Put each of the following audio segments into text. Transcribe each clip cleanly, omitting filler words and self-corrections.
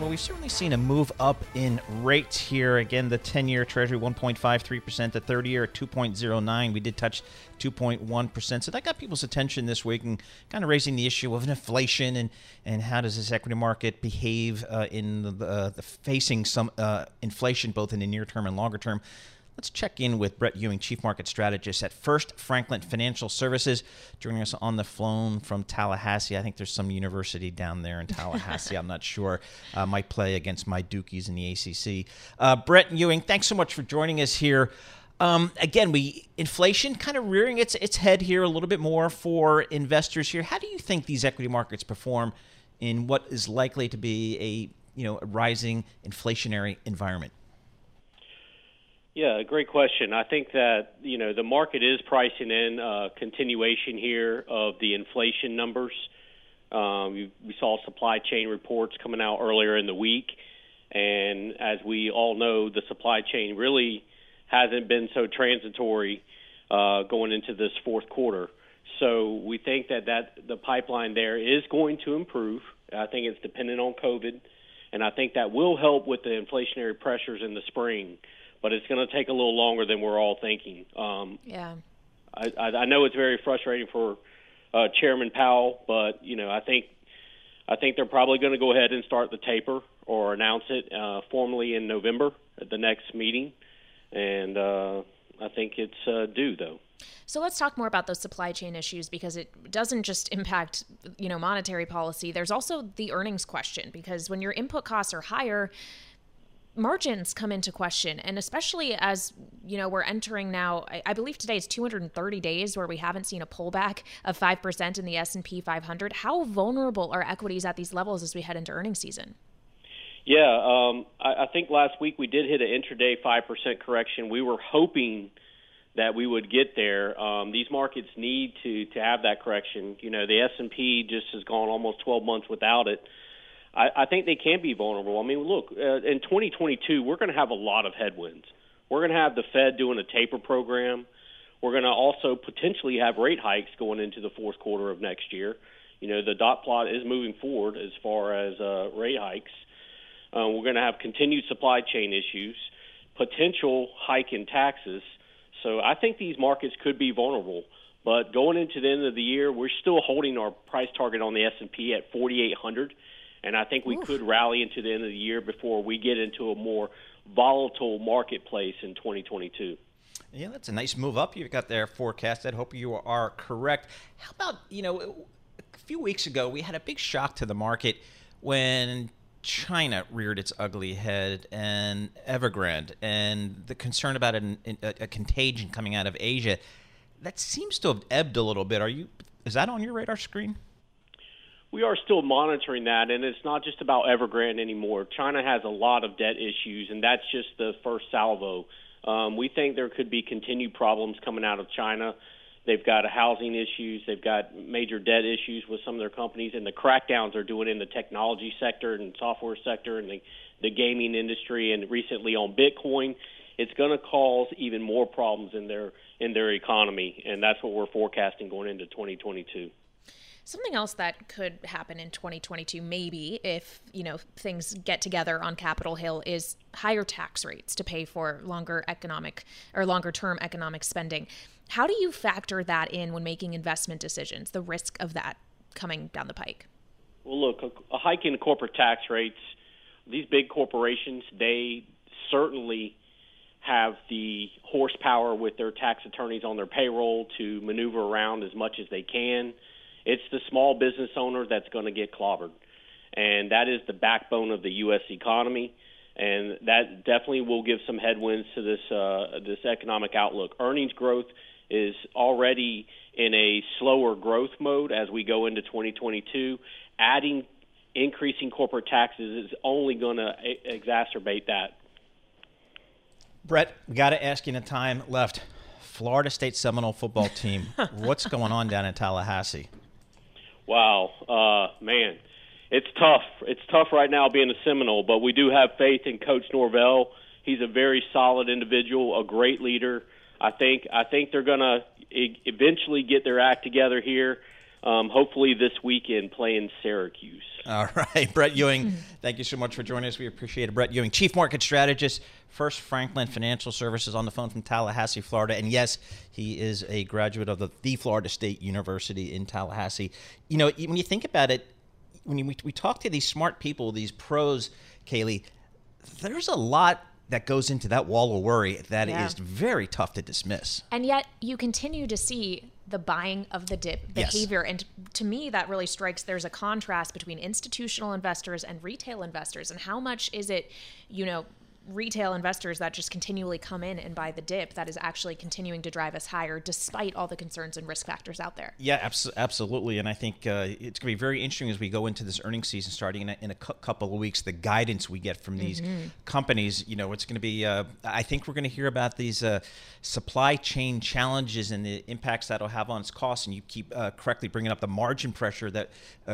Well, we've certainly seen a move up in rates here. Again, the 10-year Treasury, 1.53%, the 30-year at 2.09%. We did touch 2.1%. So that got people's attention this week and kind of raising the issue of inflation and how does this equity market behave in facing some inflation, both in the near term and longer term. Let's check in with Brett Ewing, Chief Market Strategist at First Franklin Financial Services, joining us on the phone from Tallahassee. I think there's some university down there in Tallahassee. I'm not sure. Might play against my Dukies in the ACC. Brett Ewing, thanks so much for joining us here. Inflation kind of rearing its head here a little bit more for investors here. How do you think these equity markets perform in what is likely to be a rising inflationary environment? Yeah, great question. I think that, the market is pricing in a continuation here of the inflation numbers. We saw supply chain reports coming out earlier in the week. And as we all know, the supply chain really hasn't been so transitory going into this fourth quarter. So we think that the pipeline there is going to improve. I think it's dependent on COVID. And I think that will help with the inflationary pressures in the spring. But it's going to take a little longer than we're all thinking. I know it's very frustrating for Chairman Powell, but I think they're probably going to go ahead and start the taper or announce it formally in November at the next meeting, and I think it's due though. So let's talk more about those supply chain issues, because it doesn't just impact, monetary policy. There's also the earnings question, because when your input costs are higher, margins come into question, and especially as we're entering now, I believe today is 230 days where we haven't seen a pullback of 5% in the S&P 500. How vulnerable are equities at these levels as we head into earnings season? Yeah, I think last week we did hit an intraday 5% correction. We were hoping that we would get there. These markets need to have that correction. The S&P just has gone almost 12 months without it. I think they can be vulnerable. I mean, look, in 2022, we're going to have a lot of headwinds. We're going to have the Fed doing a taper program. We're going to also potentially have rate hikes going into the fourth quarter of next year. The dot plot is moving forward as far as rate hikes. We're going to have continued supply chain issues, potential hike in taxes. So I think these markets could be vulnerable. But going into the end of the year, we're still holding our price target on the S&P at 4,800. And I think we could rally into the end of the year before we get into a more volatile marketplace in 2022. Yeah, that's a nice move up you've got there forecasted. Hope you are correct. How about, a few weeks ago, we had a big shock to the market when China reared its ugly head and Evergrande and the concern about a contagion coming out of Asia. That seems to have ebbed a little bit. Is that on your radar screen? We are still monitoring that, and it's not just about Evergrande anymore. China has a lot of debt issues, and that's just the first salvo. We think there could be continued problems coming out of China. They've got housing issues. They've got major debt issues with some of their companies, and the crackdowns are doing in the technology sector and software sector and the gaming industry, and recently on Bitcoin. It's going to cause even more problems in their economy, and that's what we're forecasting going into 2022. Something else that could happen in 2022, maybe, if things get together on Capitol Hill, is higher tax rates to pay for longer-term economic spending. How do you factor that in when making investment decisions, the risk of that coming down the pike? Well, look, a hike in corporate tax rates, these big corporations, they certainly have the horsepower with their tax attorneys on their payroll to maneuver around as much as they can. It's the small business owner that's going to get clobbered. And that is the backbone of the U.S. economy. And that definitely will give some headwinds to this economic outlook. Earnings growth is already in a slower growth mode as we go into 2022. Increasing corporate taxes is only going to exacerbate that. Brett, we got to ask you in the time left. Florida State Seminole football team. What's going on down in Tallahassee? Wow, man, it's tough. It's tough right now being a Seminole, but we do have faith in Coach Norvell. He's a very solid individual, a great leader. I think they're going to eventually get their act together here. Hopefully this weekend playing Syracuse. All right. Brett Ewing, thank you so much for joining us. We appreciate it. Brett Ewing, Chief Market Strategist, First Franklin Financial Services, on the phone from Tallahassee, Florida. And yes, he is a graduate of the Florida State University in Tallahassee. You know, when you think about it, when we talk to these smart people, these pros, Kailey, there's a lot that goes into that wall of worry that is very tough to dismiss. And yet you continue to see the buying of the dip behavior. Yes. And to me, that really strikes. There's a contrast between institutional investors and retail investors. And how much is it, retail investors that just continually come in and buy the dip that is actually continuing to drive us higher despite all the concerns and risk factors out there? Yeah, absolutely. And I think it's going to be very interesting as we go into this earnings season starting in a couple of weeks, the guidance we get from these companies. It's going to be, I think we're going to hear about these supply chain challenges and the impacts that'll have on its costs. And you keep correctly bringing up the margin pressure that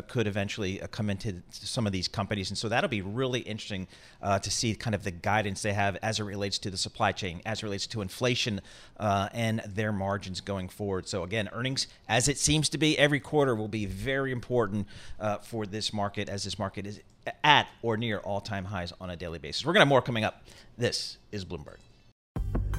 could eventually come into some of these companies. And so that'll be really interesting to see kind of the guidance they have as it relates to the supply chain, as it relates to inflation and their margins going forward. So again, earnings, as it seems to be every quarter, will be very important for this market, as this market is at or near all-time highs on a daily basis. We're going to have more coming up. This is Bloomberg.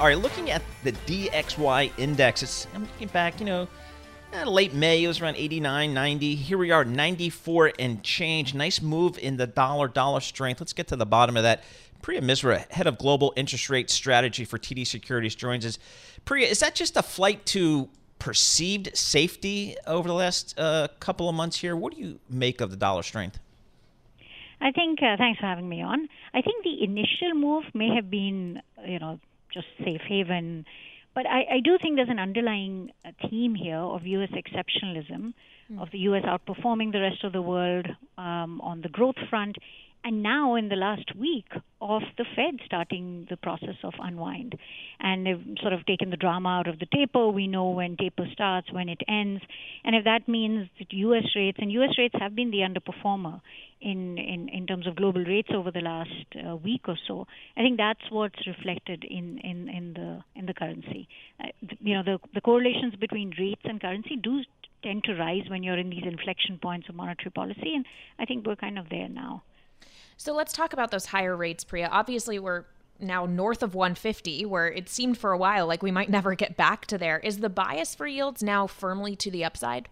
All right, looking at the DXY index, I'm looking back, late May, it was around 89, 90. Here we are, 94 and change. Nice move in the dollar strength. Let's get to the bottom of that. Priya Misra, head of global interest rate strategy for TD Securities, joins us. Priya, is that just a flight to perceived safety over the last couple of months here? What do you make of the dollar strength? I think, thanks for having me on. I think the initial move may have been, just safe haven. But I do think there's an underlying theme here of U.S. exceptionalism, of the U.S. outperforming the rest of the world on the growth front, and now in the last week of the Fed starting the process of unwind. And they've sort of taken the drama out of the taper. We know when taper starts, when it ends. And if that means that U.S. rates have been the underperformer in terms of global rates over the last week or so, I think that's what's reflected in the currency. The correlations between rates and currency do tend to rise when you're in these inflection points of monetary policy, and I think we're kind of there now. So let's talk about those higher rates, Priya. Obviously, we're now north of 150, where it seemed for a while like we might never get back to there. Is the bias for yields now firmly to the upside?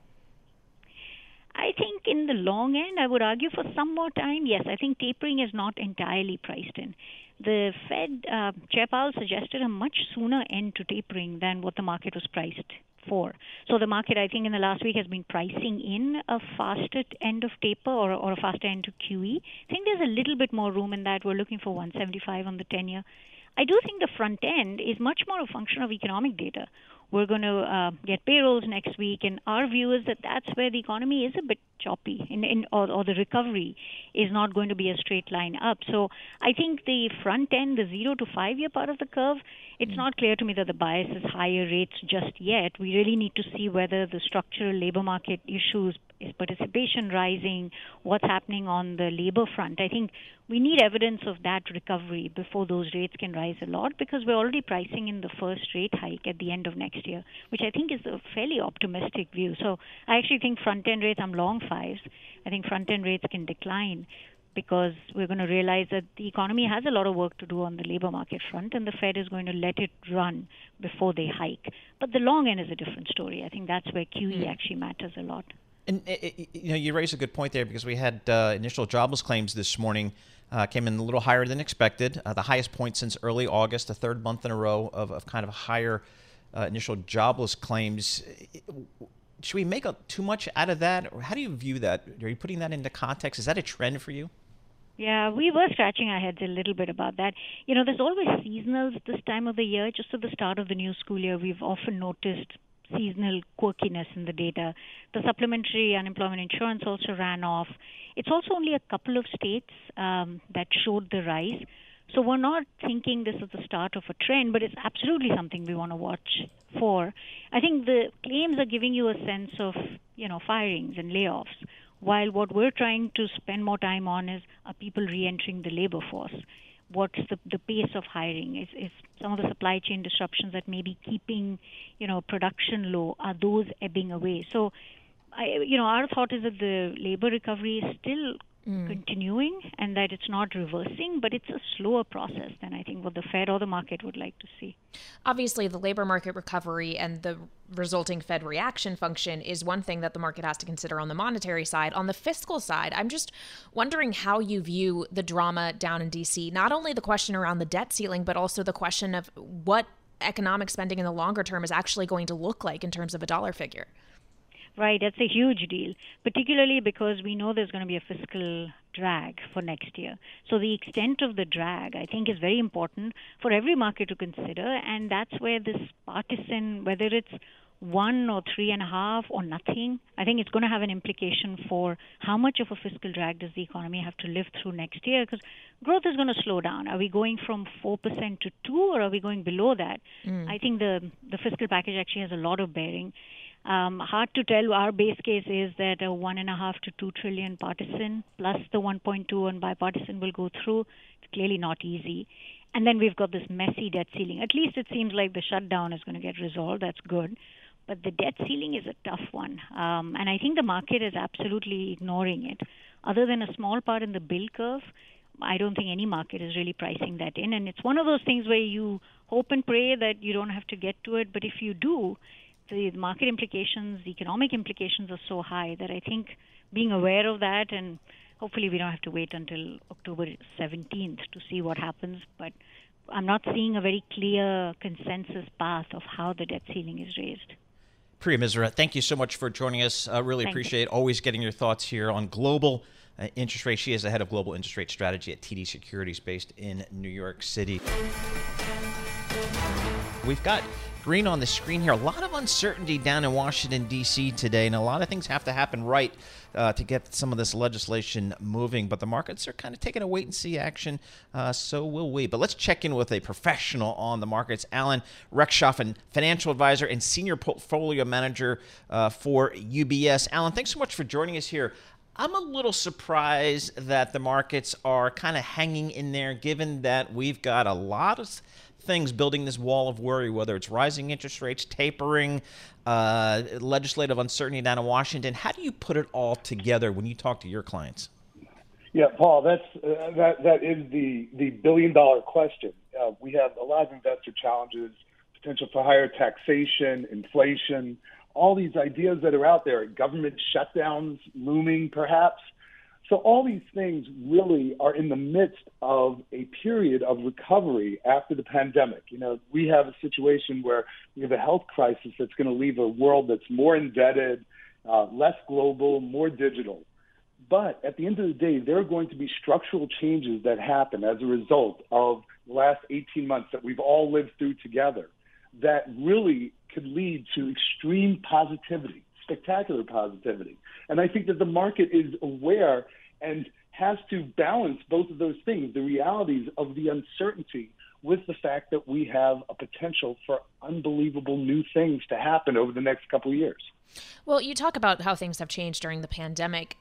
I think in the long end, I would argue for some more time, yes. I think tapering is not entirely priced in. The Fed, Chair Powell, suggested a much sooner end to tapering than what the market was priced for. So the market, I think, in the last week has been pricing in a faster end of taper or a faster end to QE. I think there's a little bit more room in that. We're looking for 175 on the 10-year. I do think the front end is much more a function of economic data. We're going to get payrolls next week, and our view is that that's where the economy is a bit choppy, or the recovery is not going to be a straight line up. So I think the front end, the 0 to 5 year part of the curve, it's not clear to me that the bias is higher rates just yet. We really need to see whether the structural labor market issues is participation rising, what's happening on the labor front. I think we need evidence of that recovery before those rates can rise a lot, because we're already pricing in the first rate hike at the end of next year, which I think is a fairly optimistic view. So I actually think front-end rates, I'm long fives, I think front-end rates can decline, because we're going to realize that the economy has a lot of work to do on the labor market front, and the Fed is going to let it run before they hike. But the long end is a different story. I think that's where QE actually matters a lot. And you know, you raise a good point there, because we had initial jobless claims this morning came in a little higher than expected, the highest point since early August, the third month in a row of kind of higher initial jobless claims. Should we make too much out of that? Or how do you view that? Are you putting that into context? Is that a trend for you? Yeah, we were scratching our heads a little bit about that. You know, there's always seasonals this time of the year. Just at the start of the new school year, we've often noticed seasonal quirkiness in the data. The supplementary unemployment insurance also ran off. It's also only a couple of states that showed the rise. So we're not thinking this is the start of a trend, but it's absolutely something we want to watch for. I think the claims are giving you a sense of, you know, firings and layoffs, while what we're trying to spend more time on is, are people re-entering the labor force? What's the pace of hiring? Is some of the supply chain disruptions that may be keeping, you know, production low, are those ebbing away? So, you know, our thought is that the labor recovery is still continuing and that it's not reversing, but it's a slower process than I think what the Fed or the market would like to see. Obviously, the labor market recovery and the resulting Fed reaction function is one thing that the market has to consider on the monetary side. On the fiscal side, I'm just wondering how you view the drama down in D.C., not only the question around the debt ceiling, but also the question of what economic spending in the longer term is actually going to look like in terms of a dollar figure. Right, that's a huge deal, particularly because we know there's going to be a fiscal drag for next year. So the extent of the drag, I think, is very important for every market to consider, and that's where this partisan, whether it's 1 or 3.5 or nothing, I think it's going to have an implication for how much of a fiscal drag does the economy have to live through next year, because growth is going to slow down. Are we going from 4% to 2, or are we going below that? I think the fiscal package actually has a lot of bearing. Hard to tell. Our base case is that a 1.5 to 2 trillion partisan plus the 1.2 on bipartisan will go through. It's clearly not easy. And then we've got this messy debt ceiling. At least it seems like the shutdown is going to get resolved. That's good. But the debt ceiling is a tough one. And I think the market is absolutely ignoring it. Other than a small part in the bill curve, I don't think any market is really pricing that in. And it's one of those things where you hope and pray that you don't have to get to it. But if you do, the market implications, the economic implications are so high that I think being aware of that, and hopefully we don't have to wait until October 17th to see what happens, but I'm not seeing a very clear consensus path of how the debt ceiling is raised. Priya Misra, thank you so much for joining us. I really appreciate it. Always getting your thoughts here on global interest rates. She is the head of global interest rate strategy at TD Securities based in New York City. We've got green on the screen here. A lot of uncertainty down in Washington, D.C. today, and a lot of things have to happen right to get some of this legislation moving. But the markets are kind of taking a wait-and-see action, so will we. But let's check in with a professional on the markets, Alan Rechtschaffen, financial advisor and senior portfolio manager for UBS. Alan, thanks so much for joining us here. I'm a little surprised that the markets are kind of hanging in there, given that we've got a lot of things building this wall of worry, whether it's rising interest rates, tapering, legislative uncertainty down in Washington. How do you put it all together when you talk to your clients? Yeah, Paul, that is the billion-dollar question. We have a lot of investor challenges, potential for higher taxation, inflation, all these ideas that are out there, government shutdowns looming perhaps. So all these things really are in the midst of a period of recovery after the pandemic. You know, we have a situation where we have a health crisis that's going to leave a world that's more indebted, less global, more digital. But at the end of the day, there are going to be structural changes that happen as a result of the last 18 months that we've all lived through together that really could lead to extreme positivity. Spectacular positivity. And I think that the market is aware and has to balance both of those things, the realities of the uncertainty with the fact that we have a potential for unbelievable new things to happen over the next couple of years. Well, you talk about how things have changed during the pandemic,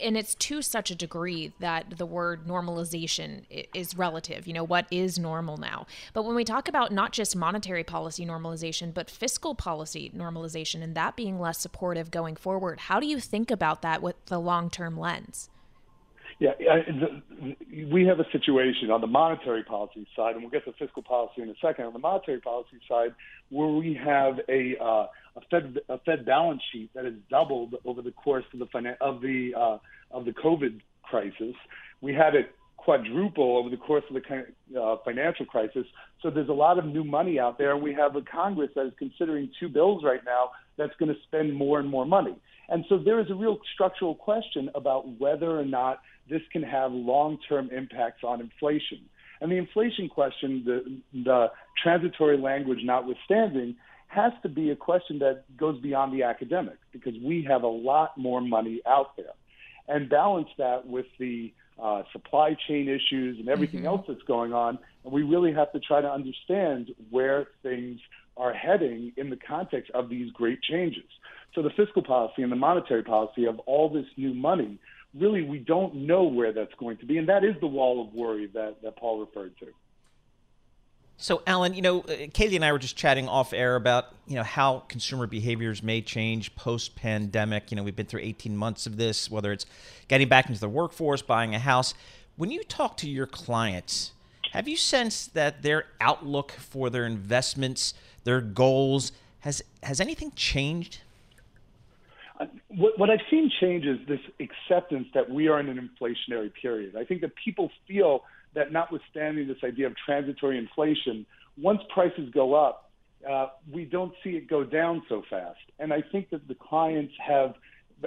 and it's to such a degree that the word normalization is relative. You know, what is normal now? But when we talk about not just monetary policy normalization, but fiscal policy normalization and that being less supportive going forward, how do you think about that with the long-term lens? Yeah, we have a situation on the monetary policy side, and we'll get to fiscal policy in a second. On the monetary policy side, where we have a Fed balance sheet that has doubled over the course of the COVID crisis, we had it quadruple over the course of the financial crisis. So there's a lot of new money out there. We have a Congress that is considering two bills right now that's going to spend more and more money. And so there is a real structural question about whether or not this can have long-term impacts on inflation. And the inflation question, the transitory language notwithstanding, has to be a question that goes beyond the academics, because we have a lot more money out there. And balance that with the supply chain issues and everything else that's going on, and we really have to try to understand where things are heading in the context of these great changes. So the fiscal policy and the monetary policy of all this new money, really we don't know where that's going to be, and that is the wall of worry that Paul referred to. So, Alan, you know, Kailey and I were just chatting off air about, you know, how consumer behaviors may change post-pandemic. You know, we've been through 18 months of this, whether it's getting back into the workforce, buying a house. When you talk to your clients, have you sensed that their outlook for their investments, their goals, has anything changed? What I've seen change is this acceptance that we are in an inflationary period. I think that people feel that notwithstanding this idea of transitory inflation, once prices go up, we don't see it go down so fast. And I think that the clients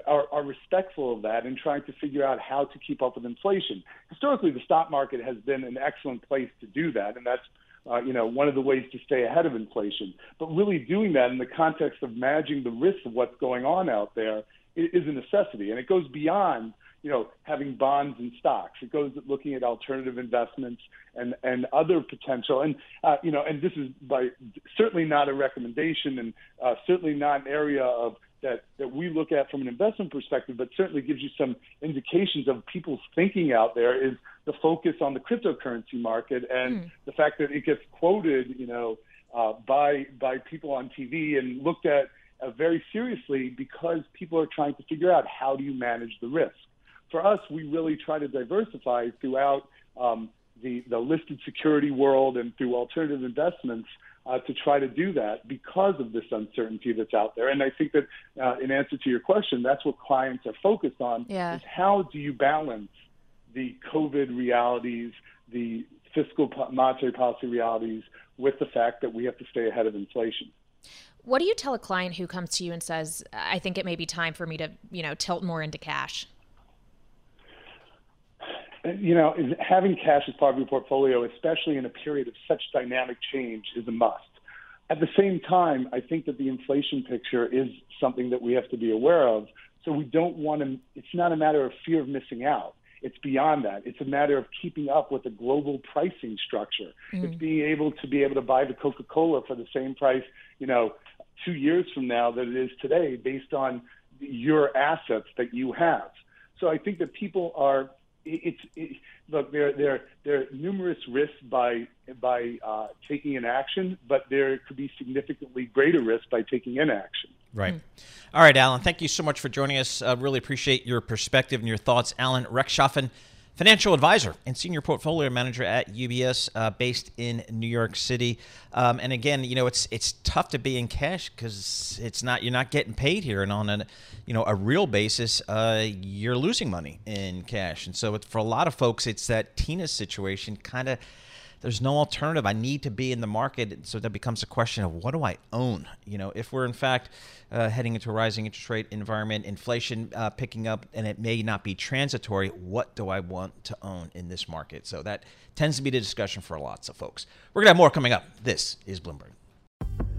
are respectful of that and trying to figure out how to keep up with inflation. Historically, the stock market has been an excellent place to do that, and that's one of the ways to stay ahead of inflation. But really doing that in the context of managing the risks of what's going on out there is a necessity, and it goes beyond having bonds and stocks. It goes at looking at alternative investments and other potential. And, and this is certainly not a recommendation and certainly not an area that we look at from an investment perspective, but certainly gives you some indications of people's thinking out there is the focus on the cryptocurrency market and the fact that it gets quoted, by people on TV and looked at very seriously because people are trying to figure out how do you manage the risk. For us, we really try to diversify throughout the listed security world and through alternative investments to try to do that because of this uncertainty that's out there. And I think that in answer to your question, that's what clients are focused on, is how do you balance the COVID realities, the fiscal monetary policy realities, with the fact that we have to stay ahead of inflation. What do you tell a client who comes to you and says, I think it may be time for me to, tilt more into cash? Having cash as part of your portfolio, especially in a period of such dynamic change, is a must. At the same time, I think that the inflation picture is something that we have to be aware of. So we don't want to – it's not a matter of fear of missing out. It's beyond that. It's a matter of keeping up with the global pricing structure. It's being able to buy the Coca-Cola for the same price, 2 years from now that it is today based on your assets that you have. So I think that people are – there are numerous risks by taking an action, but there could be significantly greater risks by taking inaction. Right. All right, Alan, thank you so much for joining us. Really appreciate your perspective and your thoughts. Alan Rechtschaffen, financial advisor and senior portfolio manager at UBS, based in New York City. And again, it's tough to be in cash because you're not getting paid here, and on a real basis, you're losing money in cash. And so for a lot of folks, it's that Tina situation. Kind of, there's no alternative. I need to be in the market. So that becomes a question of what do I own? If we're in fact heading into a rising interest rate environment, inflation picking up, and it may not be transitory, what do I want to own in this market? So that tends to be the discussion for lots of folks. We're going to have more coming up. This is Bloomberg.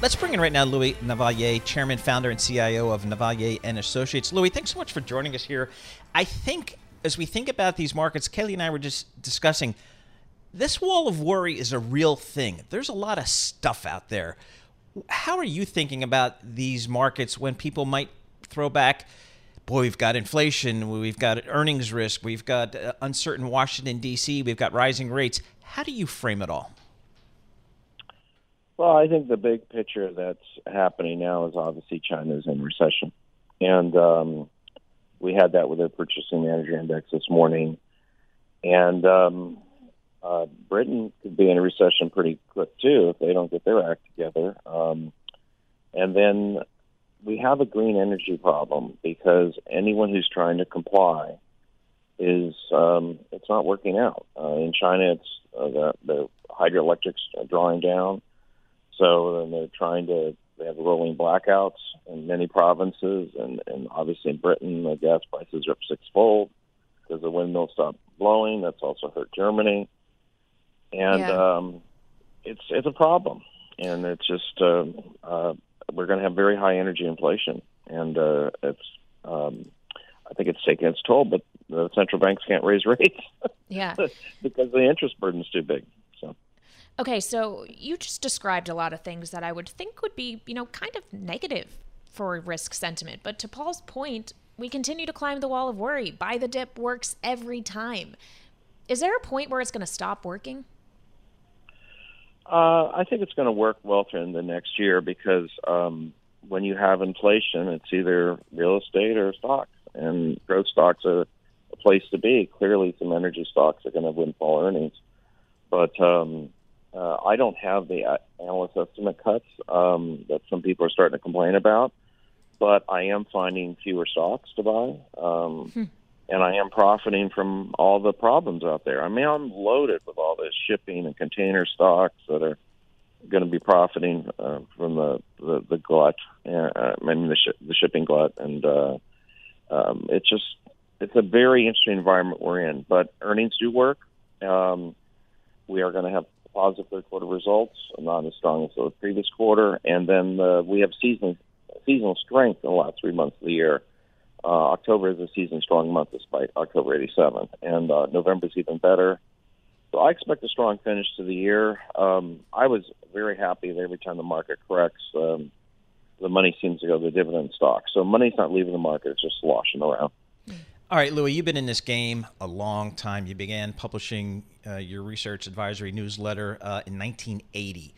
Let's bring in right now Louis Navellier, chairman, founder, and CIO of Navellier & Associates. Louis, thanks so much for joining us here. I think as we think about these markets, Kailey and I were just discussing, this wall of worry is a real thing. There's a lot of stuff out there. How are you thinking about these markets when people might throw back, boy, we've got inflation, we've got earnings risk, we've got uncertain Washington, D.C., we've got rising rates. How do you frame it all? Well, I think the big picture that's happening now is obviously China's in recession. And we had that with their Purchasing Manager Index this morning. And Britain could be in a recession pretty quick, too, if they don't get their act together. And then we have a green energy problem because anyone who's trying to comply is it's not working out. In China, it's the hydroelectrics are drawing down. So and they're they have rolling blackouts in many provinces, and obviously in Britain, the gas prices are up sixfold because the windmills stopped blowing. That's also hurt Germany, and it's a problem. And it's just we're going to have very high energy inflation, and I think it's taking its toll. But the central banks can't raise rates, because the interest burden's too big. Okay, so you just described a lot of things that I would think would be, kind of negative for risk sentiment. But to Paul's point, we continue to climb the wall of worry. Buy the dip works every time. Is there a point where it's going to stop working? I think it's going to work well through the next year because when you have inflation, it's either real estate or stocks. And growth stocks are a place to be. Clearly, some energy stocks are going to windfall earnings. But I don't have the analyst estimate cuts that some people are starting to complain about, but I am finding fewer stocks to buy, and I am profiting from all the problems out there. I mean, I'm loaded with all this shipping and container stocks that are going to be profiting from the glut, the shipping glut, and it's a very interesting environment we're in. But earnings do work. We are going to have positive third-quarter results, not as strong as the previous quarter. And then we have seasonal strength in the last 3 months of the year. October is a season-strong month despite October 87, and November is even better. So I expect a strong finish to the year. I was very happy that every time the market corrects, the money seems to go to the dividend stock. So money's not leaving the market. It's just sloshing around. All right, Louis, you've been in this game a long time. You began publishing your research advisory newsletter in 1980.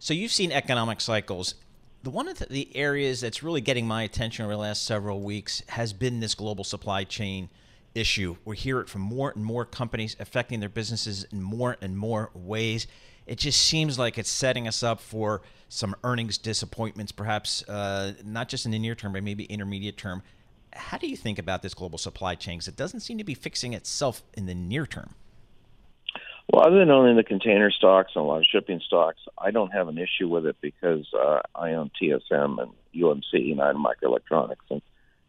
So you've seen economic cycles. One of the areas that's really getting my attention over the last several weeks has been this global supply chain issue. We hear it from more and more companies affecting their businesses in more and more ways. It just seems like it's setting us up for some earnings disappointments, perhaps not just in the near term, but maybe intermediate term. How do you think about this global supply chain? Because it doesn't seem to be fixing itself in the near term. Well, other than owning the container stocks and a lot of shipping stocks, I don't have an issue with it because I own TSM and UMC, United Microelectronics, and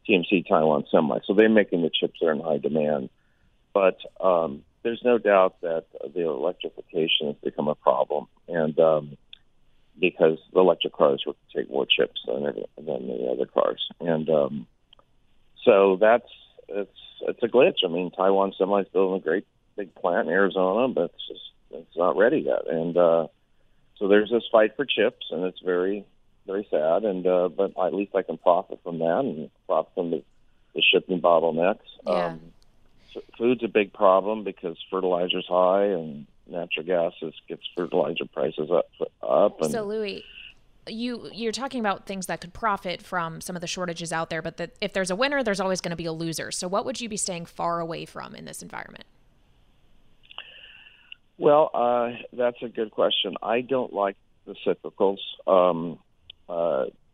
TMC, Taiwan Semi. So they're making the chips that are in high demand. But there's no doubt that the electrification has become a problem. And because the electric cars will take more chips than the other cars. And so it's a glitch. I mean, Taiwan Semi is building a great big plant in Arizona, but it's not ready yet. And so there's this fight for chips, and it's very, very sad. And but at least I can profit from that and profit from the shipping bottlenecks. Yeah. So food's a big problem because fertilizer's high, and natural gas gets fertilizer prices up. And so, Louis, You're talking about things that could profit from some of the shortages out there, but if there's a winner, there's always going to be a loser. So what would you be staying far away from in this environment? Well, that's a good question. I don't like the cyclicals.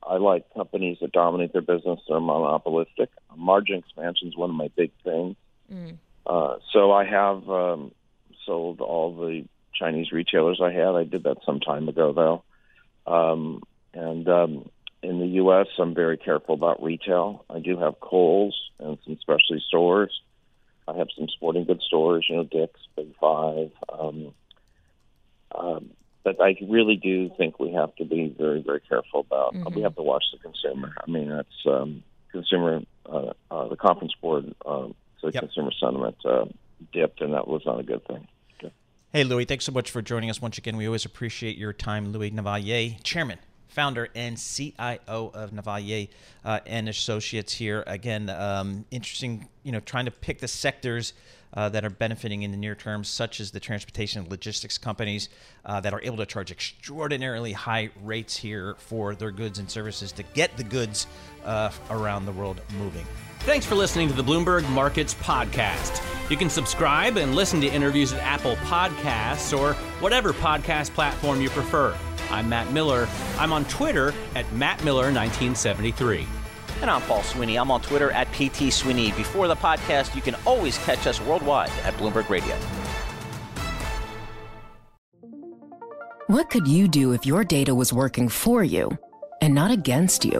I like companies that dominate their business. They're monopolistic. Margin expansion is one of my big things. So I have sold all the Chinese retailers I had. I did that some time ago, though. In the U.S., I'm very careful about retail. I do have Kohl's and some specialty stores. I have some sporting goods stores, you know, Dick's, Big Five. But I really do think we have to be very, very careful about. We have to watch the consumer. I mean, that's consumer. The conference board, the consumer sentiment dipped, and that was not a good thing. Yeah. Hey, Louis, thanks so much for joining us once again. We always appreciate your time. Louis Navellier, Chairman, Founder and CIO of Navellier and Associates here. Again, interesting, you know, trying to pick the sectors that are benefiting in the near term, such as the transportation and logistics companies that are able to charge extraordinarily high rates here for their goods and services to get the goods around the world moving. Thanks for listening to the Bloomberg Markets Podcast. You can subscribe and listen to interviews at Apple Podcasts or whatever podcast platform you prefer. I'm Matt Miller. I'm on Twitter at MattMiller1973. And I'm Paul Sweeney. I'm on Twitter at PT Sweeney. Before the podcast, you can always catch us worldwide at Bloomberg Radio. What could you do if your data was working for you and not against you?